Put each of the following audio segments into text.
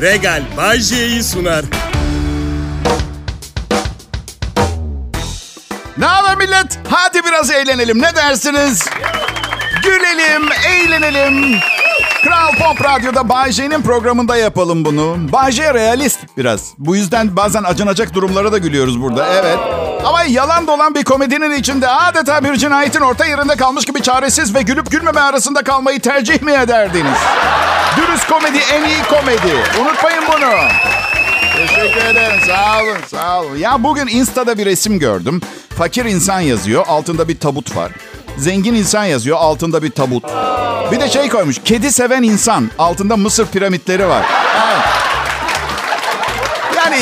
Regal Bajje'yi sunar. Ne haber millet? Hadi biraz eğlenelim. Ne dersiniz? Gülelim, eğlenelim. Kral Pop Radyo'da Bajje'nin programında yapalım bunu. Bajje realist biraz. Bu yüzden bazen acınacak durumlara da gülüyoruz burada. Evet. Ama yalan dolan bir komedinin içinde adeta bir cinayetin orta yerinde kalmış gibi çaresiz ve gülüp gülmeme arasında kalmayı tercih mi ederdiniz? Dürüst komedi en iyi komedi. Unutmayın bunu. Teşekkür ederim. Sağ olun, sağ olun. Ya bugün Insta'da bir resim gördüm. Fakir insan yazıyor. Altında bir tabut var. Zengin insan yazıyor. Altında bir tabut. Bir de şey koymuş. Kedi seven insan. Altında Mısır piramitleri var. Evet. Yani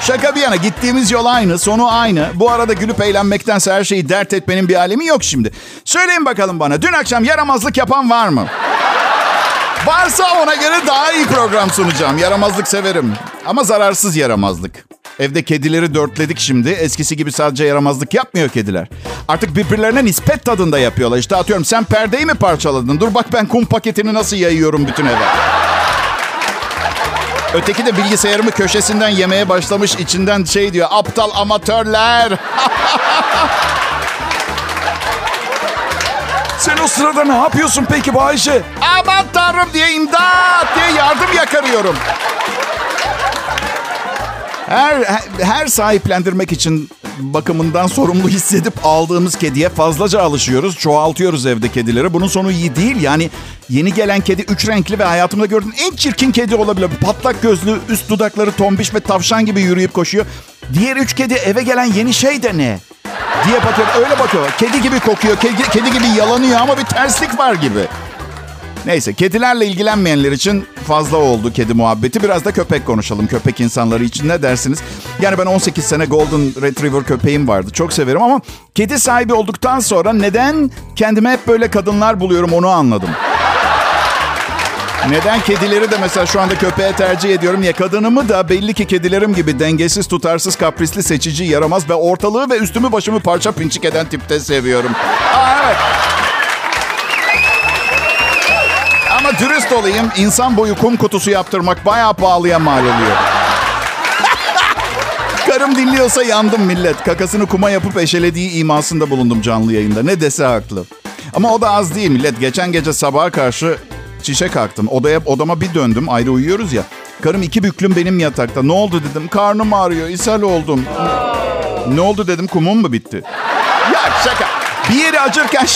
şaka bir yana. Gittiğimiz yol aynı. Sonu aynı. Bu arada gülüp eğlenmektense her şeyi dert etmenin bir alemi yok şimdi. Söyleyin bakalım bana. Dün akşam yaramazlık yapan var mı? Varsa ona göre daha iyi program sunacağım. Yaramazlık severim. Ama zararsız yaramazlık. Evde kedileri dörtledik şimdi. Eskisi gibi sadece yaramazlık yapmıyor kediler. Artık birbirlerine nispet tadında yapıyorlar. İşte atıyorum sen perdeyi mi parçaladın? Dur bak ben kum paketini nasıl yayıyorum bütün eve. Öteki de bilgisayarımı köşesinden yemeye başlamış. İçinden şey diyor. Aptal amatörler. Sen o sırada ne yapıyorsun peki Bayşe? Aman tanrım diye imdat diye yardım yakarıyorum. Her sahiplendirmek için bakımından sorumlu hissedip aldığımız kediye fazlaca alışıyoruz. Çoğaltıyoruz evde kedileri. Bunun sonu iyi değil. Yani yeni gelen kedi 3 renkli ve hayatımda gördüğüm en çirkin kedi olabilir. Patlak gözlü, üst dudakları tombiş ve tavşan gibi yürüyüp koşuyor. Diğer 3 kedi eve gelen yeni şey de ne? Diye bakıyor. Öyle bakıyor. Kedi gibi kokuyor. Kedi gibi yalanıyor ama bir terslik var gibi. Neyse kedilerle ilgilenmeyenler için fazla oldu kedi muhabbeti. Biraz da köpek konuşalım. Köpek insanları için ne dersiniz? Yani ben 18 sene Golden Retriever köpeğim vardı. Çok severim ama kedi sahibi olduktan sonra neden kendime hep böyle kadınlar buluyorum onu anladım. Neden kedileri de mesela şu anda köpeğe tercih ediyorum ya kadınımı da belli ki kedilerim gibi dengesiz, tutarsız, kaprisli, seçici, yaramaz ve ortalığı ve üstümü başımı parça pinçik eden tipte seviyorum. Aa evet. Ama dürüst olayım, insan boyu kum kutusu yaptırmak bayağı pahalıya mal oluyor. Karım dinliyorsa yandım millet. Kakasını kuma yapıp eşelediği imasında bulundum canlı yayında. Ne dese haklı. Ama o da az değil millet. Geçen gece sabaha karşı çişe kalktım. Odama bir döndüm. Ayrı uyuyoruz ya. Karım iki büklüm benim yatakta. Ne oldu dedim. Karnım ağrıyor. İshal oldum. Ne oldu dedim. Kumum mu bitti? Ya şaka. Bir yeri acırken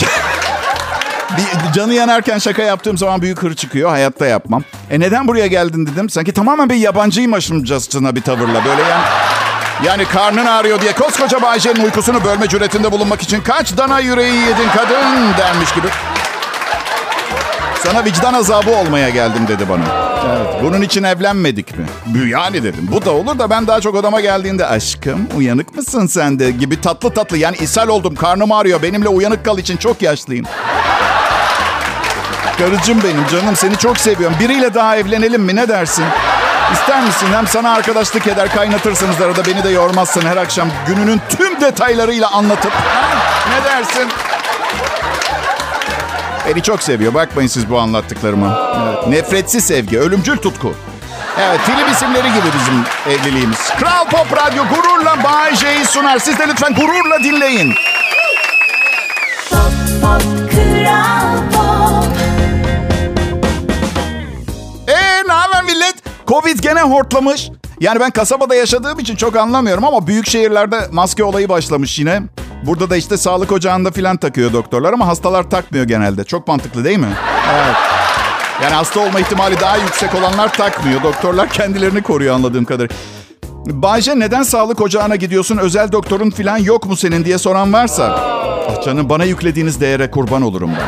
canı yanarken şaka yaptığım zaman büyük hır çıkıyor. Hayatta yapmam. Neden buraya geldin dedim. Sanki tamamen bir yabancıymışımcasına bir tavırla. Böyle yani karnın ağrıyor diye koskoca Bayşe'nin uykusunu bölme cüretinde bulunmak için kaç dana yüreği yedin kadın dermiş gibi. Sana vicdan azabı olmaya geldim dedi bana. Evet. Bunun için evlenmedik mi? Yani dedim. Bu da olur da ben daha çok odama geldiğinde aşkım uyanık mısın sen de gibi tatlı tatlı. Yani ishal oldum karnım ağrıyor benimle uyanık kal için çok yaşlıyım. Karıcığım benim canım seni çok seviyorum. Biriyle daha evlenelim mi ne dersin? İster misin? Hem sana arkadaşlık eder kaynatırsınız arada beni de yormazsın her akşam. Gününün tüm detaylarıyla anlatıp ne dersin? Beni çok seviyor. Bakmayın siz bu anlattıklarıma. Evet. Nefretsiz sevgi, ölümcül tutku. Evet, film isimleri gibi bizim evliliğimiz. Kral Pop Radyo gururla Bay J'yi sunar. Siz de lütfen gururla dinleyin. Pop, pop, Kral Pop. Ne haber millet? Covid gene hortlamış. Yani ben kasabada yaşadığım için çok anlamıyorum ama büyük şehirlerde maske olayı başlamış yine. Burada da işte sağlık ocağında filan takıyor doktorlar ama hastalar takmıyor genelde. Çok mantıklı değil mi? Evet. Yani hasta olma ihtimali daha yüksek olanlar takmıyor. Doktorlar kendilerini koruyor anladığım kadarıyla. Bayce neden sağlık ocağına gidiyorsun? Özel doktorun filan yok mu senin diye soran varsa. Ah canım bana yüklediğiniz değere kurban olurum ben.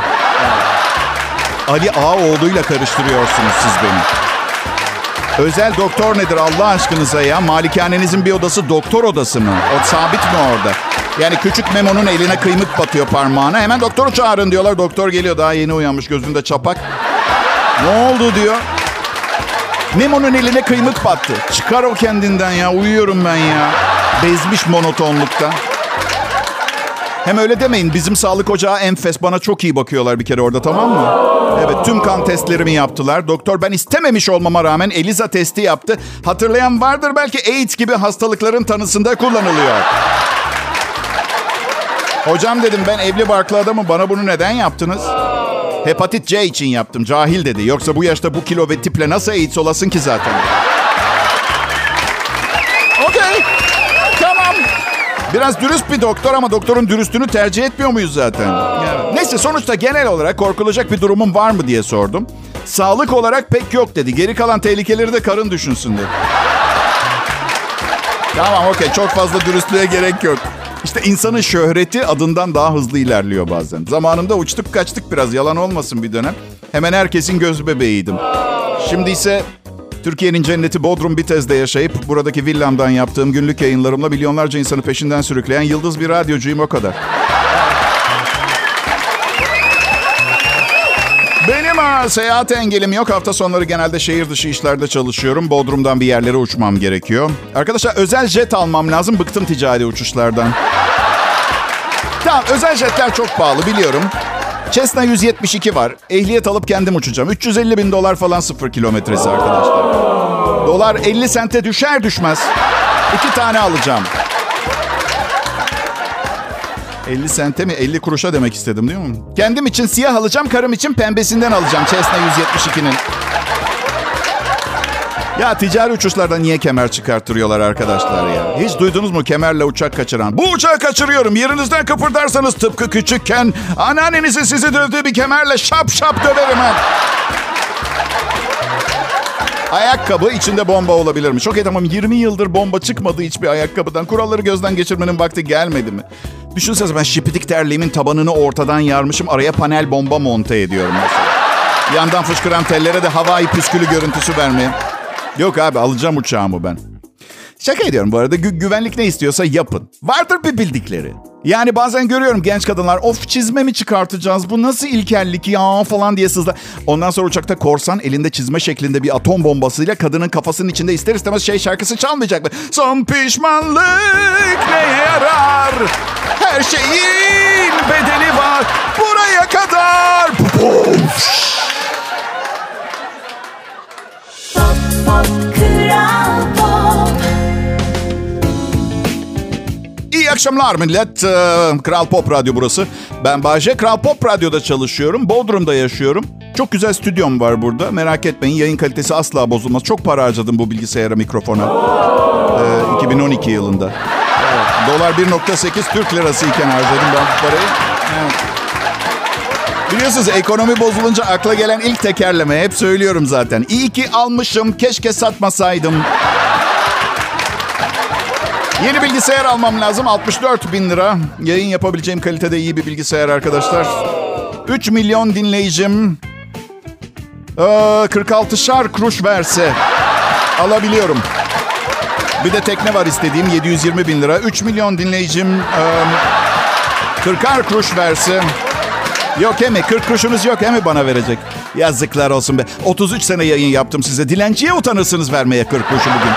Ali Ağaoğlu'yla karıştırıyorsunuz siz beni. Özel doktor nedir Allah aşkınıza ya? Malikanenizin bir odası doktor odası mı? O sabit mi orada? Yani küçük Memo'nun eline kıymık batıyor parmağına. Hemen doktoru çağırın diyorlar. Doktor geliyor daha yeni uyanmış gözünde çapak. Ne oldu diyor. Memo'nun eline kıymık battı. Çıkar o kendinden ya uyuyorum ben ya. Bezmiş monotonlukta. Hem öyle demeyin. Bizim sağlık ocağı enfes. Bana çok iyi bakıyorlar bir kere orada, tamam mı? Evet, tüm kan testlerimi yaptılar. Doktor ben istememiş olmama rağmen ELISA testi yaptı. Hatırlayan vardır belki, AIDS gibi hastalıkların tanısında kullanılıyor. Hocam dedim, ben evli barklı adamım. Bana bunu neden yaptınız? Hepatit C için yaptım. Cahil dedi. Yoksa bu yaşta bu kilo ve tiple nasıl AIDS olasın ki zaten? Okey. Tamam. Biraz dürüst bir doktor ama doktorun dürüstlüğünü tercih etmiyor muyuz zaten? Yani. Neyse, sonuçta genel olarak korkulacak bir durumum var mı diye sordum. Sağlık olarak pek yok dedi. Geri kalan tehlikeleri de karın düşünsün dedi. Tamam, okey. Çok fazla dürüstlüğe gerek yok. İşte insanın şöhreti adından daha hızlı ilerliyor bazen. Zamanında uçtuk kaçtık biraz, yalan olmasın bir dönem. Hemen herkesin göz bebeğiydim. Şimdi ise Türkiye'nin cenneti Bodrum Bitez'de yaşayıp buradaki villamdan yaptığım günlük yayınlarımla milyonlarca insanı peşinden sürükleyen yıldız bir radyocuyum, o kadar. Benim seyahat engelim yok. Hafta sonları genelde şehir dışı işlerde çalışıyorum. Bodrum'dan bir yerlere uçmam gerekiyor. Arkadaşlar, özel jet almam lazım. Bıktım ticari uçuşlardan. Tamam, özel jetler çok pahalı biliyorum. Cessna 172 var. Ehliyet alıp kendim uçacağım. $350.000 falan, 0 kilometresi arkadaşlar. Dolar 50 sente düşer düşmez 2 tane alacağım. 50 sente mi? 50 kuruşa demek istedim değil mi? Kendim için siyah alacağım, karım için pembesinden alacağım. Cessna 172'nin. Ya ticari uçuşlarda niye kemer çıkartıyorlar arkadaşlar ya? Hiç duydunuz mu kemerle uçak kaçıran? Bu uçağı kaçırıyorum. Yerinizden kıpırdarsanız tıpkı küçükken anneannenizin sizi dövdüğü bir kemerle şap şap döverim ha. Ayakkabı içinde bomba olabilir mi? Çok tamam, 20 yıldır bomba çıkmadı hiçbir ayakkabıdan. Kuralları gözden geçirmenin vakti gelmedi mi? Düşünsenize, ben şipidik terliğimin tabanını ortadan yarmışım. Araya panel bomba monte ediyorum mesela. Yandan fışkıran tellere de havai püskülü görüntüsü vermeye. Yok abi, alacağım uçağımı ben. Şaka ediyorum bu arada. Güvenlik ne istiyorsa yapın. Vardır bir bildikleri. Yani bazen görüyorum genç kadınlar, of çizme mi çıkartacağız, bu nasıl ilkellik ya falan diye sızlar. Ondan sonra uçakta korsan elinde çizme şeklinde bir atom bombasıyla kadının kafasının içinde ister istemez şey şarkısı çalmayacak mı? Son pişmanlık neye yarar? Her şeyin bedeli var. Buraya kadar. Pop, pop, Kral Pop. İyi akşamlar millet. Kral Pop Radyo burası. Ben Bahçe. Kral Pop Radyo'da çalışıyorum. Bodrum'da yaşıyorum. Çok güzel stüdyom var burada. Merak etmeyin, yayın kalitesi asla bozulmaz. Çok para harcadım bu bilgisayara, mikrofona. 2012 yılında. Evet. Dolar 1.8 Türk lirası iken harcadım ben bu parayı. Evet. Biliyorsunuz, ekonomi bozulunca akla gelen ilk tekerleme. Hep söylüyorum zaten. İyi ki almışım, keşke satmasaydım. Yeni bilgisayar almam lazım. 64.000 lira. Yayın yapabileceğim kalitede iyi bir bilgisayar arkadaşlar. 3 milyon dinleyicim. 46'şar kuruş verse alabiliyorum. Bir de tekne var istediğim, 720.000 lira. 3 milyon dinleyicim. 40'ar kuruş verse... Yok emi, 40 kuruşunuz yok emi bana verecek. Yazıklar olsun be. 33 sene yayın yaptım size. Dilenciye utanırsınız vermeye 40 kuruşu bugün.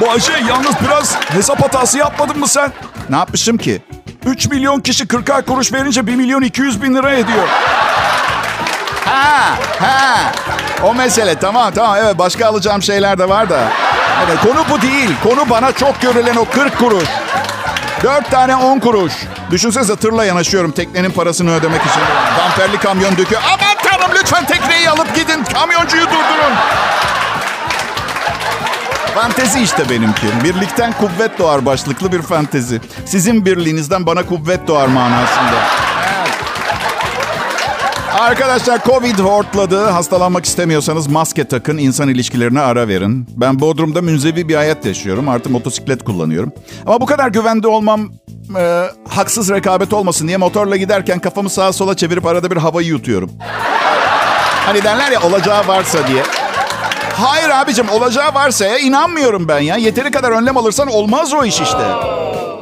Bu Ayşe, yalnız biraz hesap hatası yapmadın mı sen? Ne yapmışım ki? 3 milyon kişi 40'ar kuruş verince 1.200.000 lira ediyor. Ha. O mesele, tamam, evet, başka alacağım şeyler de var da. Evet, konu bu değil. Konu bana çok görülen o 40 kuruş. 4 tane 10 kuruş. Düşünsenize, tırla yanaşıyorum teknenin parasını ödemek için. Damperli kamyon döküyor. Aman tanrım, lütfen tekneyi alıp gidin. Kamyoncuyu durdurun. Fantezi işte benimki. Birlikten kuvvet doğar başlıklı bir fantezi. Sizin birliğinizden bana kuvvet doğar manasında. Evet. Arkadaşlar, Covid hortladı. Hastalanmak istemiyorsanız maske takın. İnsan ilişkilerine ara verin. Ben Bodrum'da münzevi bir hayat yaşıyorum. Artık motosiklet kullanıyorum. Ama bu kadar güvende olmam... haksız rekabet olmasın diye motorla giderken kafamı sağa sola çevirip arada bir havayı yutuyorum. Hani derler ya, olacağı varsa diye. Hayır abicim, olacağı varsa ya, inanmıyorum ben ya. Yeteri kadar önlem alırsan olmaz o iş işte.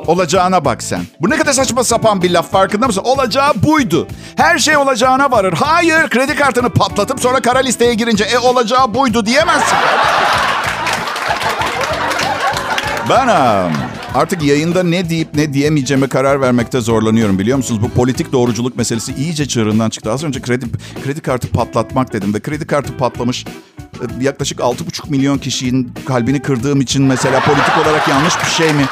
Olacağına bak sen. Bu ne kadar saçma sapan bir laf, farkında mısın? Olacağı buydu. Her şey olacağına varır. Hayır, kredi kartını patlatıp sonra kara listeye girince olacağı buydu diyemezsin. Ben Artık yayında ne deyip ne diyemeyeceğime karar vermekte zorlanıyorum, biliyor musunuz? Bu politik doğruculuk meselesi iyice çığırından çıktı. Az önce kredi kartı patlatmak dedim de kredi kartı patlamış. Yaklaşık 6,5 milyon kişinin kalbini kırdığım için mesela politik olarak yanlış bir şey mi?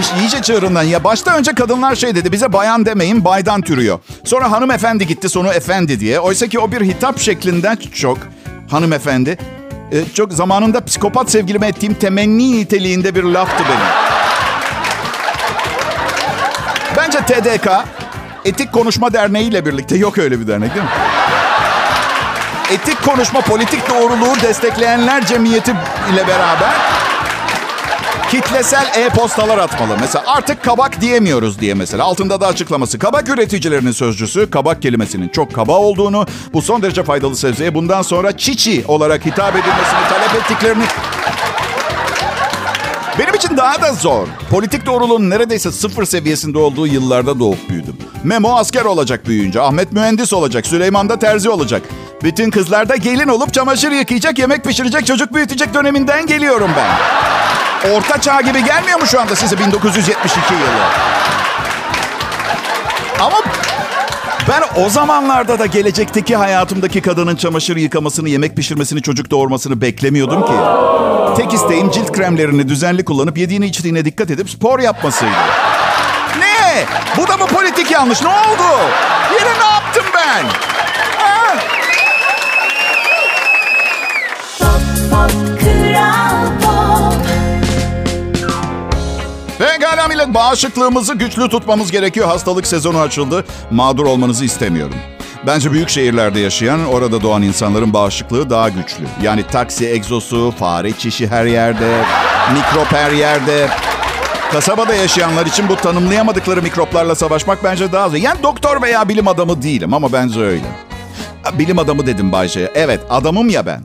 İş iyice çığırından. Ya başta önce kadınlar şey dedi, bize bayan demeyin, baydan türüyor. Sonra hanımefendi gitti, sonu efendi diye. Oysa ki o bir hitap şeklinden çok hanımefendi. Çok zamanında psikopat sevgilime ettiğim temenni niteliğinde bir laftı benim. Bence TDK, Etik Konuşma Derneği ile birlikte, yok öyle bir dernek değil mi? Etik Konuşma, Politik Doğruluğu Destekleyenler Cemiyeti ile beraber kitlesel e-postalar atmalı. Mesela artık kabak diyemiyoruz diye mesela. Altında da açıklaması. Kabak üreticilerinin sözcüsü kabak kelimesinin çok kaba olduğunu, bu son derece faydalı sebzeye bundan sonra çiçi olarak hitap edilmesini talep ettiklerini... Benim için daha da zor. Politik doğruluğun neredeyse sıfır seviyesinde olduğu yıllarda doğup büyüdüm. Memo asker olacak büyüyünce, Ahmet mühendis olacak, Süleyman da terzi olacak. Bütün kızlar da gelin olup çamaşır yıkayacak, yemek pişirecek, çocuk büyütecek döneminden geliyorum ben. Orta çağ gibi gelmiyor mu şu anda size 1972 yılı? Ama ben o zamanlarda da gelecekteki hayatımdaki kadının çamaşır yıkamasını, yemek pişirmesini, çocuk doğurmasını beklemiyordum ki. Tek isteğim cilt kremlerini düzenli kullanıp yediğine içtiğine dikkat edip spor yapmasıydı. Ne? Bu da mı politik yanlış? Ne oldu? Yine ne yaptım ben? Ha? Pop, pop, Kral Pop. Pekala millet, bağışıklığımızı güçlü tutmamız gerekiyor. Hastalık sezonu açıldı. Mağdur olmanızı istemiyorum. Bence büyük şehirlerde yaşayan, orada doğan insanların bağışıklığı daha güçlü. Yani taksi egzosu, fare çişi her yerde, mikrop her yerde. Kasabada yaşayanlar için bu tanımlayamadıkları mikroplarla savaşmak bence daha zor. Yani doktor veya bilim adamı değilim ama bence öyle. Bilim adamı dedim Bayce'ye. Evet, adamım ya ben.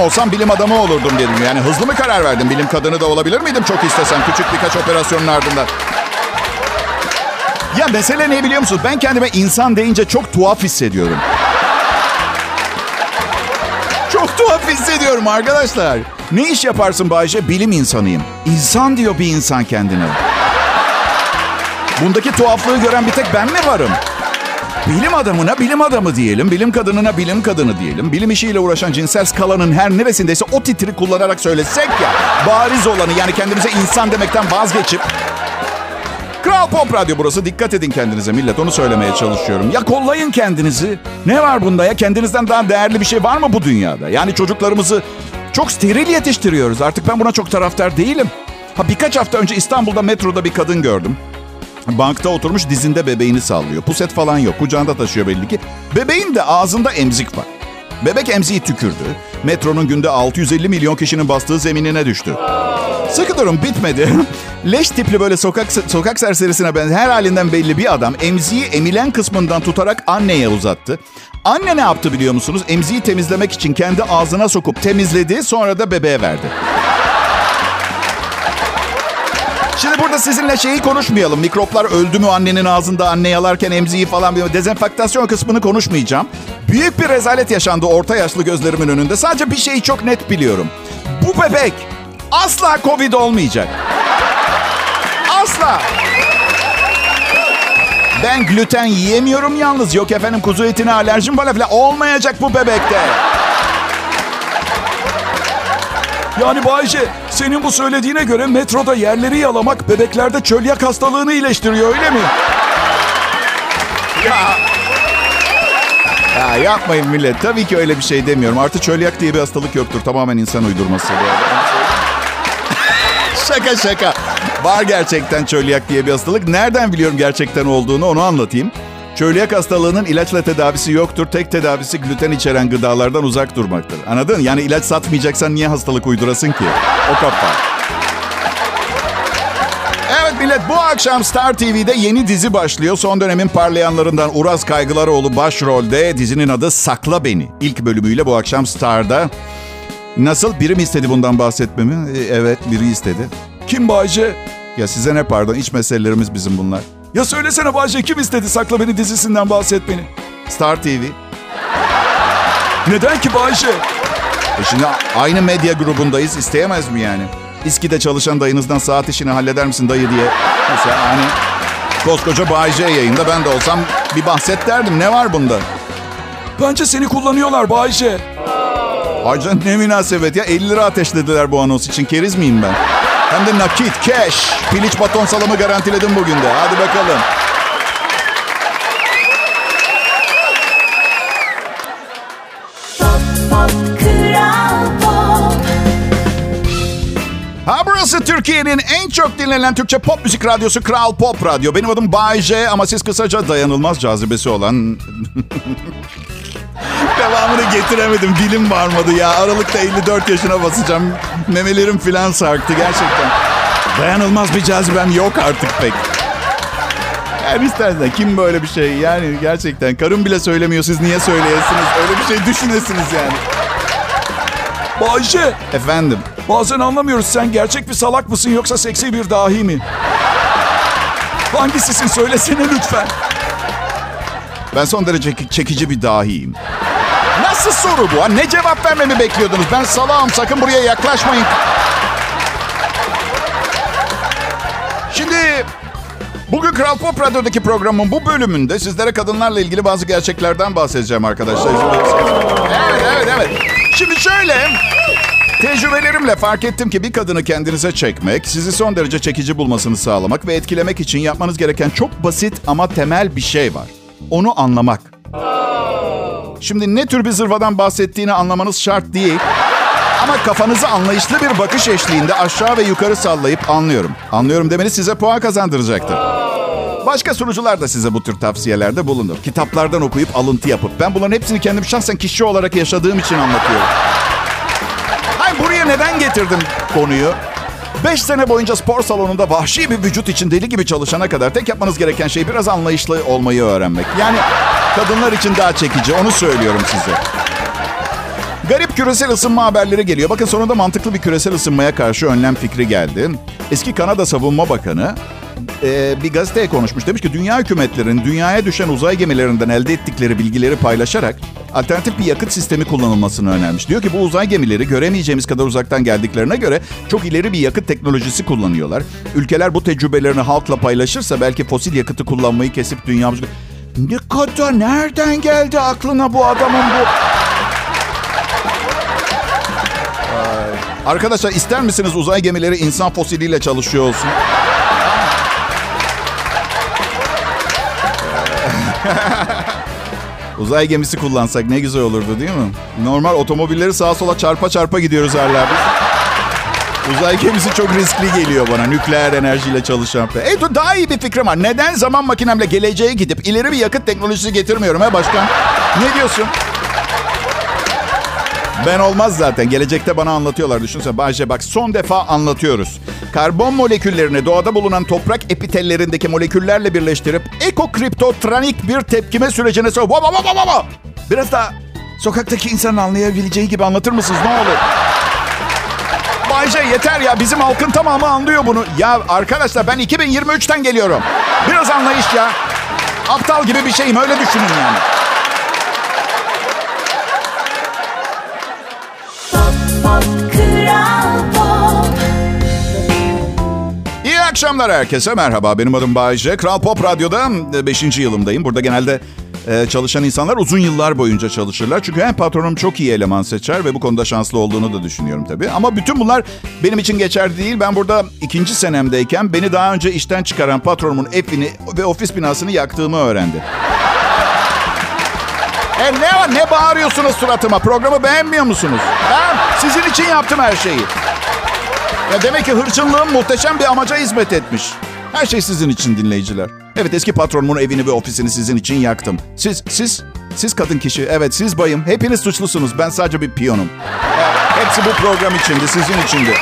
Olsam bilim adamı olurdum dedim. Yani hızlı mı karar verdim? Bilim kadını da olabilir miydim çok istesem? Küçük birkaç operasyonun ardından. Ya mesele ne biliyor musunuz? Ben kendime insan deyince çok tuhaf hissediyorum. Çok tuhaf hissediyorum arkadaşlar. Ne iş yaparsın Bayce? Bilim insanıyım. İnsan diyor bir insan kendine. Bundaki tuhaflığı gören bir tek ben mi varım? Bilim adamına bilim adamı diyelim, bilim kadınına bilim kadını diyelim. Bilim işiyle uğraşan cinsel skalanın her neresindeyse o titri kullanarak söylesek ya, bariz olanı, yani kendimize insan demekten vazgeçip... Kral Pop Radyo burası. Dikkat edin kendinize millet. Onu söylemeye çalışıyorum. Ya kollayın kendinizi. Ne var bunda ya? Kendinizden daha değerli bir şey var mı bu dünyada? Yani çocuklarımızı çok steril yetiştiriyoruz. Artık ben buna çok taraftar değilim. Ha, birkaç hafta önce İstanbul'da metroda bir kadın gördüm. Bankta oturmuş, dizinde bebeğini sallıyor. Puset falan yok. Kucağında taşıyor belli ki. Bebeğin de ağzında emzik var. Bebek emziği tükürdü. Metronun günde 650 milyon kişinin bastığı zeminine düştü. Sıkı durum bitmedi. Leş tipli böyle sokak serserisine benzer her halinden belli bir adam emziği emilen kısmından tutarak anneye uzattı. Anne ne yaptı biliyor musunuz? Emziği temizlemek için kendi ağzına sokup temizledi, sonra da bebeğe verdi. Şimdi burada sizinle şeyi konuşmayalım. Mikroplar öldü mü annenin ağzında, anne yalarken emziği falan, dezenfektasyon kısmını konuşmayacağım. Büyük bir rezalet yaşandı orta yaşlı gözlerimin önünde. Sadece bir şeyi çok net biliyorum. Bu bebek asla Covid olmayacak. Asla. Ben gluten yiyemiyorum yalnız. Yok efendim kuzu etine alerjim falan filan. Olmayacak bu bebekte. Yani Bayce, senin bu söylediğine göre metroda yerleri yalamak bebeklerde çölyak hastalığını iyileştiriyor, öyle mi? Ya yapmayın millet. Tabii ki öyle bir şey demiyorum. Artık çölyak diye bir hastalık yoktur. Tamamen insan uydurması. Şaka. Var gerçekten çölyak diye bir hastalık. Nereden biliyorum gerçekten olduğunu, onu anlatayım. Çölyak hastalığının ilaçla tedavisi yoktur. Tek tedavisi gluten içeren gıdalardan uzak durmaktır. Anladın? Yani ilaç satmayacaksan niye hastalık uydurasın ki? O kafa. Evet millet, bu akşam Star TV'de yeni dizi başlıyor. Son dönemin parlayanlarından Uras Kaygılarıoğlu başrolde. Dizinin adı Sakla Beni. İlk bölümüyle bu akşam Star'da. Nasıl? Biri mi istedi bundan bahsetmemi? Evet, biri istedi. Kim Bayce? Ya size ne pardon, iç meselelerimiz bizim bunlar. Ya söylesene Bayce, kim istedi Sakla Beni dizisinden bahsetmeni? Star TV. Neden ki Bayce? Şimdi aynı medya grubundayız, isteyemez mi yani? İSKİ'de çalışan dayınızdan saat işini halleder misin dayı diye. Mesela hani koskoca Bay J yayında ben de olsam bir bahset derdim. Ne var bunda? Bence seni kullanıyorlar Bay J. Ayrıca ne münasebet ya. 50 lira ateşlediler bu anons için. Keriz miyim ben? Hem de nakit, cash. Piliç baton salamı garantiledim bugün de. Hadi bakalım. Burası Türkiye'nin en çok dinlenen Türkçe pop müzik radyosu Kral Pop Radyo. Benim adım Bay J ama siz kısaca dayanılmaz cazibesi olan... Devamını getiremedim. Dilim varmadı ya. Aralıkta 54 yaşına basacağım. Memelerim filan sarktı gerçekten. Dayanılmaz bir cazibem yok artık pek. Yani istersen kim böyle bir şey? Yani gerçekten karım bile söylemiyor. Siz niye söyleyesiniz? Öyle bir şey düşünesiniz yani. Bay J. Efendim? Bazen anlamıyoruz, sen gerçek bir salak mısın yoksa seksi bir dahi mi? Hangisisin söylesene lütfen. Ben son derece çekici bir dahiyim. Nasıl soru bu? Ha? Ne cevap vermemi bekliyordunuz? Ben salağım, sakın buraya yaklaşmayın. Şimdi bugün Kral Pop Radyo'daki programın bu bölümünde sizlere kadınlarla ilgili bazı gerçeklerden bahsedeceğim arkadaşlar. Evet. Şimdi şöyle... Tecrübelerimle fark ettim ki bir kadını kendinize çekmek, sizi son derece çekici bulmasını sağlamak ve etkilemek için yapmanız gereken çok basit ama temel bir şey var. Onu anlamak. Şimdi ne tür bir zırvadan bahsettiğini anlamanız şart değil. Ama kafanızı anlayışlı bir bakış eşliğinde aşağı ve yukarı sallayıp anlıyorum. Anlıyorum demeniz size puan kazandıracaktır. Başka sunucular da size bu tür tavsiyelerde bulunur. Kitaplardan okuyup alıntı yapıp. Ben bunların hepsini kendim şahsen kişi olarak yaşadığım için anlatıyorum. Buraya neden getirdim konuyu? 5 sene boyunca spor salonunda vahşi bir vücut için deli gibi çalışana kadar tek yapmanız gereken şey biraz anlayışlı olmayı öğrenmek. Yani kadınlar için daha çekici, onu söylüyorum size. Garip küresel ısınma haberleri geliyor. Bakın sonunda mantıklı bir küresel ısınmaya karşı önlem fikri geldi. Eski Kanada Savunma Bakanı bir gazeteye konuşmuş. Demiş ki dünya hükümetlerinin dünyaya düşen uzay gemilerinden elde ettikleri bilgileri paylaşarak alternatif bir yakıt sistemi kullanılmasını önermiş. Diyor ki bu uzay gemileri göremeyeceğimiz kadar uzaktan geldiklerine göre çok ileri bir yakıt teknolojisi kullanıyorlar. Ülkeler bu tecrübelerini halkla paylaşırsa belki fosil yakıtı kullanmayı kesip dünyamızı... Ne kadar nereden geldi aklına bu adamın bu... Arkadaşlar ister misiniz uzay gemileri insan fosiliyle çalışıyor olsun? Uzay gemisi kullansak ne güzel olurdu değil mi? Normal otomobilleri sağa sola çarpa çarpa gidiyoruz hala biz. Uzay gemisi çok riskli geliyor bana. Nükleer enerjiyle çalışan. Daha iyi bir fikrim var. Neden zaman makinemle geleceğe gidip ileri bir yakıt teknolojisi getirmiyorum he başkan? Ne diyorsun? Ben olmaz zaten. Gelecekte bana anlatıyorlar. Düşünsene Bahçe bak son defa anlatıyoruz. Karbon moleküllerini doğada bulunan toprak epitellerindeki moleküllerle birleştirip ekokriptotronik bir tepkime sürecine sokak. Biraz daha sokaktaki insanın anlayabileceği gibi anlatır mısınız? Ne olur? Bahçe yeter ya. Bizim halkın tamamı anlıyor bunu. Ya arkadaşlar ben 2023'ten geliyorum. Biraz anlayış ya. Aptal gibi bir şeyim. Öyle düşünün yani. İyi akşamlar herkese. Merhaba. Benim adım Bay J. Kral Pop Radyo'da 5. yılımdayım. Burada genelde çalışan insanlar uzun yıllar boyunca çalışırlar. Çünkü hem patronum çok iyi eleman seçer ve bu konuda şanslı olduğunu da düşünüyorum tabii. Ama bütün bunlar benim için geçerli değil. Ben burada 2. senemdeyken beni daha önce işten çıkaran patronumun evini ve ofis binasını yaktığımı öğrendi. Ne bağırıyorsunuz suratıma? Programı beğenmiyor musunuz? Ben sizin için yaptım her şeyi. Ya demek ki hırçınlığım muhteşem bir amaca hizmet etmiş. Her şey sizin için dinleyiciler. Evet eski patronumun evini ve ofisini sizin için yaktım. Siz kadın kişi. Evet siz bayım. Hepiniz suçlusunuz. Ben sadece bir piyonum. Evet, hepsi bu program içindi, sizin içindi.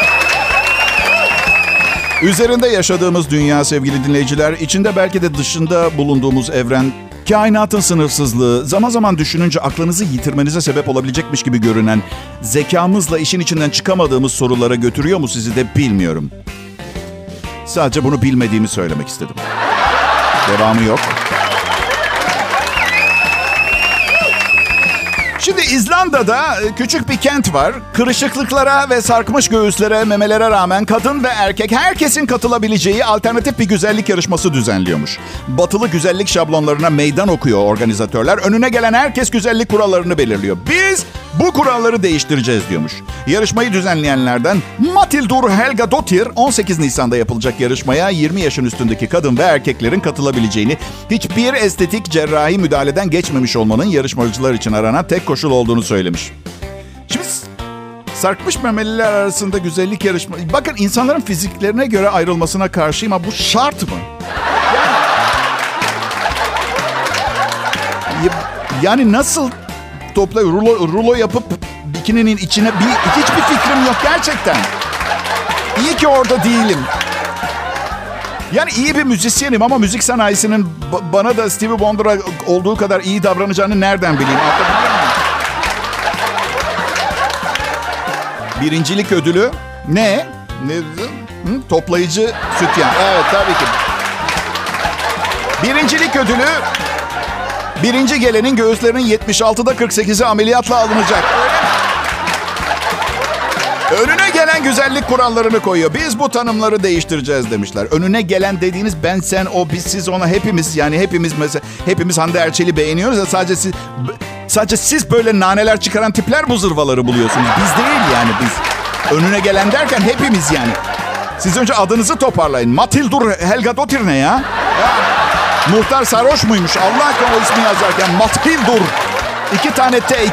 Üzerinde yaşadığımız dünya sevgili dinleyiciler, içinde belki de dışında bulunduğumuz evren... Kainatın sınırsızlığı, zaman zaman düşününce aklınızı yitirmenize sebep olabilecekmiş gibi görünen, zekamızla işin içinden çıkamadığımız sorulara götürüyor mu sizi de bilmiyorum. Sadece bunu bilmediğimi söylemek istedim. Devamı yok. Şimdi İzlanda'da küçük bir kent var. Kırışıklıklara ve sarkmış göğüslere, memelere rağmen kadın ve erkek herkesin katılabileceği alternatif bir güzellik yarışması düzenliyormuş. Batılı güzellik şablonlarına meydan okuyor organizatörler. Önüne gelen herkes güzellik kurallarını belirliyor. Biz bu kuralları değiştireceğiz diyormuş. Yarışmayı düzenleyenlerden Matilda Helgadóttir 18 Nisan'da yapılacak yarışmaya 20 yaşın üstündeki kadın ve erkeklerin katılabileceğini, hiçbir estetik cerrahi müdahaleden geçmemiş olmanın yarışmacılar için aranan tek koşul olduğunu söylemiş. Şimdi sarkmış memeliler arasında güzellik yarışması... Bakın, insanların fiziklerine göre ayrılmasına karşıyım ama bu şart mı? Yani nasıl toplayıp rulo yapıp bikininin içine hiçbir fikrim yok gerçekten. İyi ki orada değilim. Yani iyi bir müzisyenim ama müzik sanayisinin bana da Stevie Wonder'a olduğu kadar iyi davranacağını nereden bileyim? Birincilik ödülü ne? Toplayıcı sütyen. Evet, tabii ki. Birincilik ödülü birinci gelenin göğüslerinin 76'da 48'i ameliyatla alınacak. Önüne gelen güzellik kurallarını koyuyor. Biz bu tanımları değiştireceğiz demişler. Önüne gelen dediğiniz ben, sen, o, biz, siz, ona, hepimiz. Yani hepimiz mesela, hepimiz Hande Erçel'i beğeniyoruz ya, sadece siz böyle naneler çıkaran tipler bu zırvaları buluyorsunuz. Biz değil yani, biz. Önüne gelen derken hepimiz yani. Siz önce adınızı toparlayın. Matilda Helgadóttir ne ya? Muhtar sarhoş muymuş? Allah aşkına o ismi yazarken. Matildur.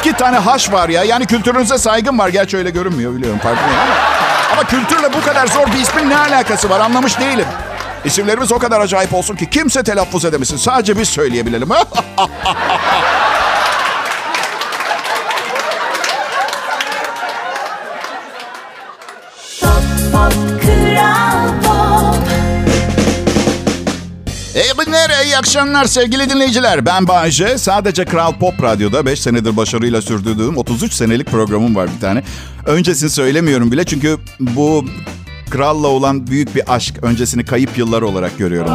2 tane haş var ya. Yani kültürünüze saygım var. Gerçi öyle görünmüyor, biliyorum, farkındayım ama kültürle bu kadar zor bir ismin ne alakası var, anlamış değilim. İsimlerimiz o kadar acayip olsun ki kimse telaffuz edemesin. Sadece biz söyleyebilelim. Pop, pop, Kral Pop. İyi akşamlar sevgili dinleyiciler. Ben Bayece. Sadece Kral Pop Radyo'da 5 senedir başarıyla sürdürdüğüm 33 senelik programım var bir tane. Öncesini söylemiyorum bile çünkü bu kralla olan büyük bir aşk. Öncesini kayıp yıllar olarak görüyorum.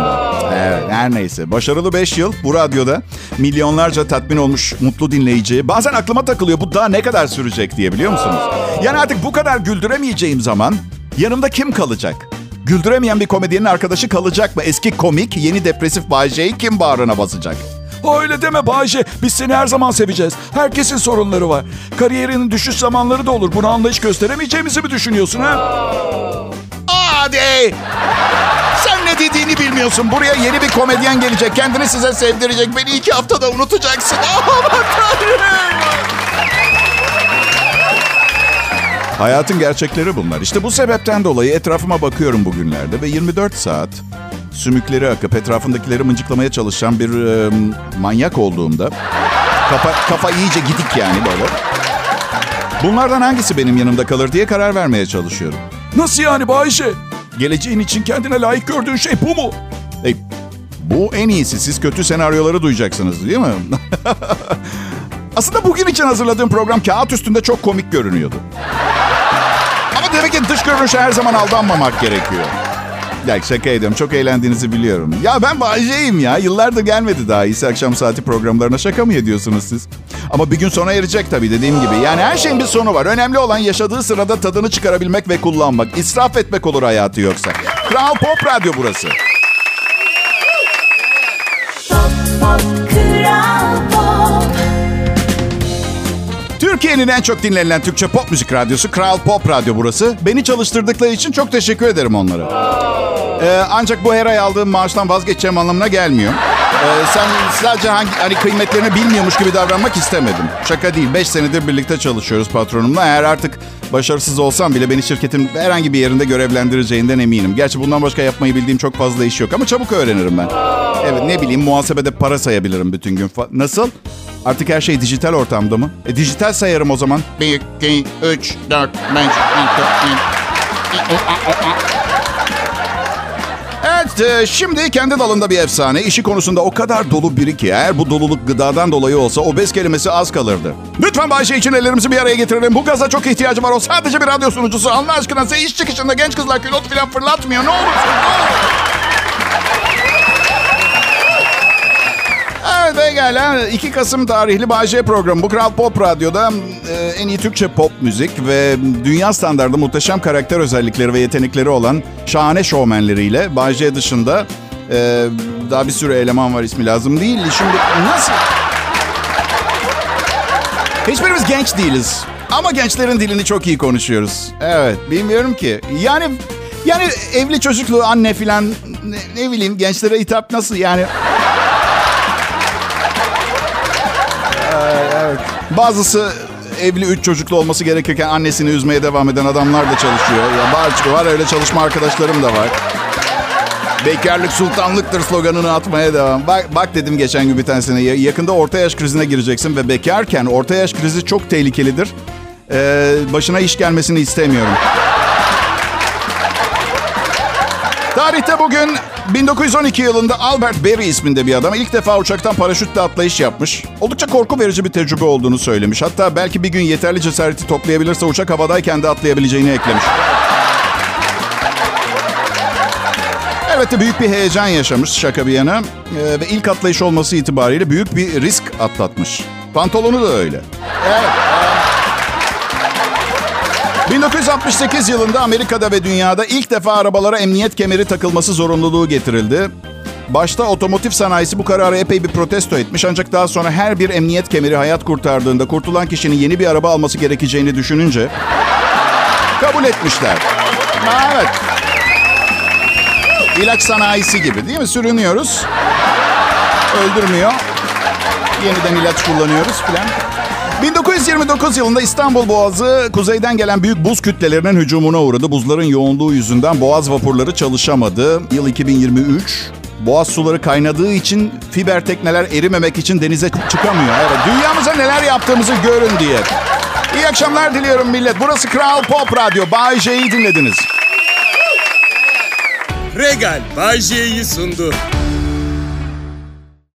Evet, her neyse. Başarılı 5 yıl bu radyoda. Milyonlarca tatmin olmuş mutlu dinleyici. Bazen aklıma takılıyor bu daha ne kadar sürecek diye, biliyor musunuz? Yani artık bu kadar güldüremeyeceğim zaman yanımda kim kalacak? Güldüremeyen bir komedyenin arkadaşı kalacak mı? Eski komik, yeni depresif Bayce'yi kim bağrına basacak? Öyle deme Bayce. Biz seni her zaman seveceğiz. Herkesin sorunları var. Kariyerinin düşüş zamanları da olur. Buna anlayış gösteremeyeceğimizi mi düşünüyorsun ha? Hadi! Sen ne dediğini bilmiyorsun. Buraya yeni bir komedyen gelecek. Kendini size sevdirecek. Beni 2 haftada unutacaksın. Aman Tanrım! Hayatın gerçekleri bunlar. İşte bu sebepten dolayı etrafıma bakıyorum bugünlerde ve 24 saat sümükleri akıp etrafındakileri mıncıklamaya çalışan bir manyak olduğumda kafa iyice gidik yani böyle. Bunlardan hangisi benim yanımda kalır diye karar vermeye çalışıyorum. Nasıl yani Bayşe? Geleceğin için kendine layık gördüğün şey bu mu? Bu en iyisi. Siz kötü senaryoları duyacaksınız değil mi? Aslında bugün için hazırladığım program kağıt üstünde çok komik görünüyordu. Demek ki dış görünüşe her zaman aldanmamak gerekiyor. Ya şaka ediyorum. Çok eğlendiğinizi biliyorum. Ya ben Bayce'yim ya. Yıllardır gelmedi daha. İyisi akşam saati programlarına şaka mı ediyorsunuz siz? Ama bir gün sona erecek tabii, dediğim gibi. Yani her şeyin bir sonu var. Önemli olan yaşadığı sırada tadını çıkarabilmek ve kullanmak. İsraf etmek olur hayatı yoksa. Kral Pop Radyo burası. Pop, pop, Kral Pop. Türkiye'nin en çok dinlenilen Türkçe pop müzik radyosu Kral Pop Radyo burası. Beni çalıştırdıkları için çok teşekkür ederim onlara. Ancak bu her ay aldığım maaştan vazgeçeceğim anlamına gelmiyor. Sen sadece hani kıymetlerini bilmiyormuş gibi davranmak istemedim. Şaka değil. 5 senedir birlikte çalışıyoruz patronumla. Eğer artık başarısız olsam bile beni şirketin herhangi bir yerinde görevlendireceğinden eminim. Gerçi bundan başka yapmayı bildiğim çok fazla iş yok ama çabuk öğrenirim ben. Evet, ne bileyim, muhasebede para sayabilirim bütün gün. Nasıl? Artık her şey dijital ortamda mı? Dijital sayarım o zaman. 1, 2, 3, 4, 5, 6, 7. Evet, şimdi kendi dalında bir efsane. İşi konusunda o kadar dolu biri ki eğer bu doluluk gıdadan dolayı olsa obez kelimesi az kalırdı. Lütfen Bayşe için ellerimizi bir araya getirelim. Bu gaza çok ihtiyacım var. O sadece bir radyo sunucusu. Allah aşkına size iş çıkışında genç kızlar külot falan fırlatmıyor. Ne olursun? Evet, pekala. 2 Kasım tarihli Bahçe programı. Bu Kral Pop Radyo'da en iyi Türkçe pop müzik ve dünya standardı muhteşem karakter özellikleri ve yetenekleri olan şahane şovmenleriyle Bahçe dışında daha bir sürü eleman var, ismi lazım değil. Şimdi nasıl? Hiçbirimiz genç değiliz. Ama gençlerin dilini çok iyi konuşuyoruz. Evet, bilmiyorum ki. Yani evli çocuklu anne filan, ne bileyim, gençlere hitap nasıl yani? Evet. Bazısı evli 3 çocuklu olması gerekirken annesini üzmeye devam eden adamlar da çalışıyor. Ya var, öyle çalışma arkadaşlarım da var. Bekarlık sultanlıktır sloganını atmaya devam. Bak dedim geçen gün bir tanesine, yakında orta yaş krizine gireceksin ve bekarken orta yaş krizi çok tehlikelidir. Başına iş gelmesini istemiyorum. Tarihte bugün 1912 yılında Albert Berry isminde bir adam ilk defa uçaktan paraşütle atlayış yapmış. Oldukça korku verici bir tecrübe olduğunu söylemiş. Hatta belki bir gün yeterli cesareti toplayabilirse uçak havadayken de atlayabileceğini eklemiş. Elbette büyük bir heyecan yaşamış, şaka bir yana. Ve ilk atlayış olması itibariyle büyük bir risk atlatmış. Pantolonu da öyle. Evet. 1968 yılında Amerika'da ve dünyada ilk defa arabalara emniyet kemeri takılması zorunluluğu getirildi. Başta otomotiv sanayisi bu kararı epey bir protesto etmiş, ancak daha sonra her bir emniyet kemeri hayat kurtardığında kurtulan kişinin yeni bir araba alması gerekeceğini düşününce kabul etmişler. Evet. İlaç sanayisi gibi değil mi? Sürünüyoruz. Öldürmüyor. Yeniden ilaç kullanıyoruz filan. 1929 yılında İstanbul Boğazı kuzeyden gelen büyük buz kütlelerinin hücumuna uğradı. Buzların yoğunluğu yüzünden boğaz vapurları çalışamadı. Yıl 2023. Boğaz suları kaynadığı için fiber tekneler erimemek için denize çıkamıyor. Evet, dünyamıza neler yaptığımızı görün diye. İyi akşamlar diliyorum millet. Burası Kral Pop Radyo. Bay J'yi dinlediniz. Regal Bay J'yi sundu.